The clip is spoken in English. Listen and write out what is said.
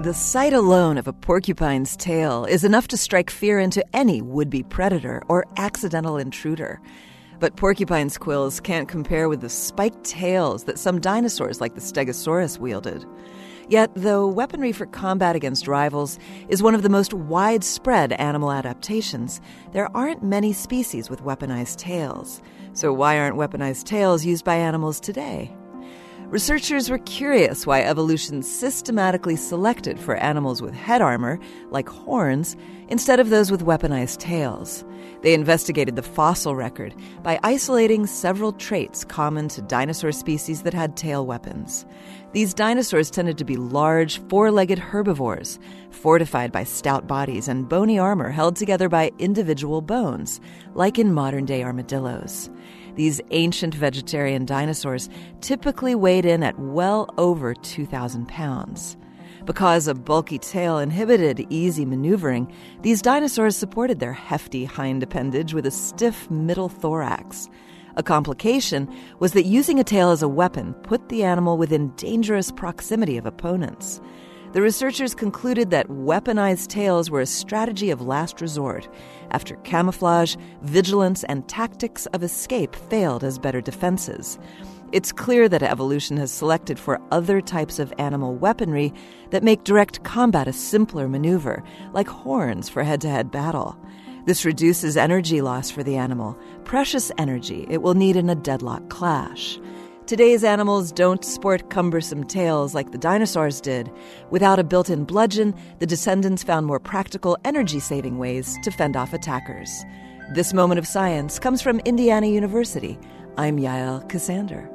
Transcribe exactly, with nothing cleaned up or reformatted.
The sight alone of a porcupine's tail is enough to strike fear into any would-be predator or accidental intruder. But porcupine's quills can't compare with the spiked tails that some dinosaurs like the Stegosaurus wielded. Yet, though weaponry for combat against rivals is one of the most widespread animal adaptations, there aren't many species with weaponized tails. So why aren't weaponized tails used by animals today? Researchers were curious why evolution systematically selected for animals with head armor, like horns, instead of those with weaponized tails. They investigated the fossil record by isolating several traits common to dinosaur species that had tail weapons. These dinosaurs tended to be large, four-legged herbivores, fortified by stout bodies and bony armor held together by individual bones, like in modern-day armadillos. These ancient vegetarian dinosaurs typically weighed in at well over two thousand pounds. Because a bulky tail inhibited easy maneuvering, these dinosaurs supported their hefty hind appendage with a stiff middle thorax. A complication was that using a tail as a weapon put the animal within dangerous proximity of opponents. The researchers concluded that weaponized tails were a strategy of last resort after camouflage, vigilance, and tactics of escape failed as better defenses. It's clear that evolution has selected for other types of animal weaponry that make direct combat a simpler maneuver, like horns for head-to-head battle. This reduces energy loss for the animal, precious energy it will need in a deadlock clash. Today's animals don't sport cumbersome tails like the dinosaurs did. Without a built-in bludgeon, the descendants found more practical, energy-saving ways to fend off attackers. This moment of science comes from Indiana University. I'm Yael Cassander.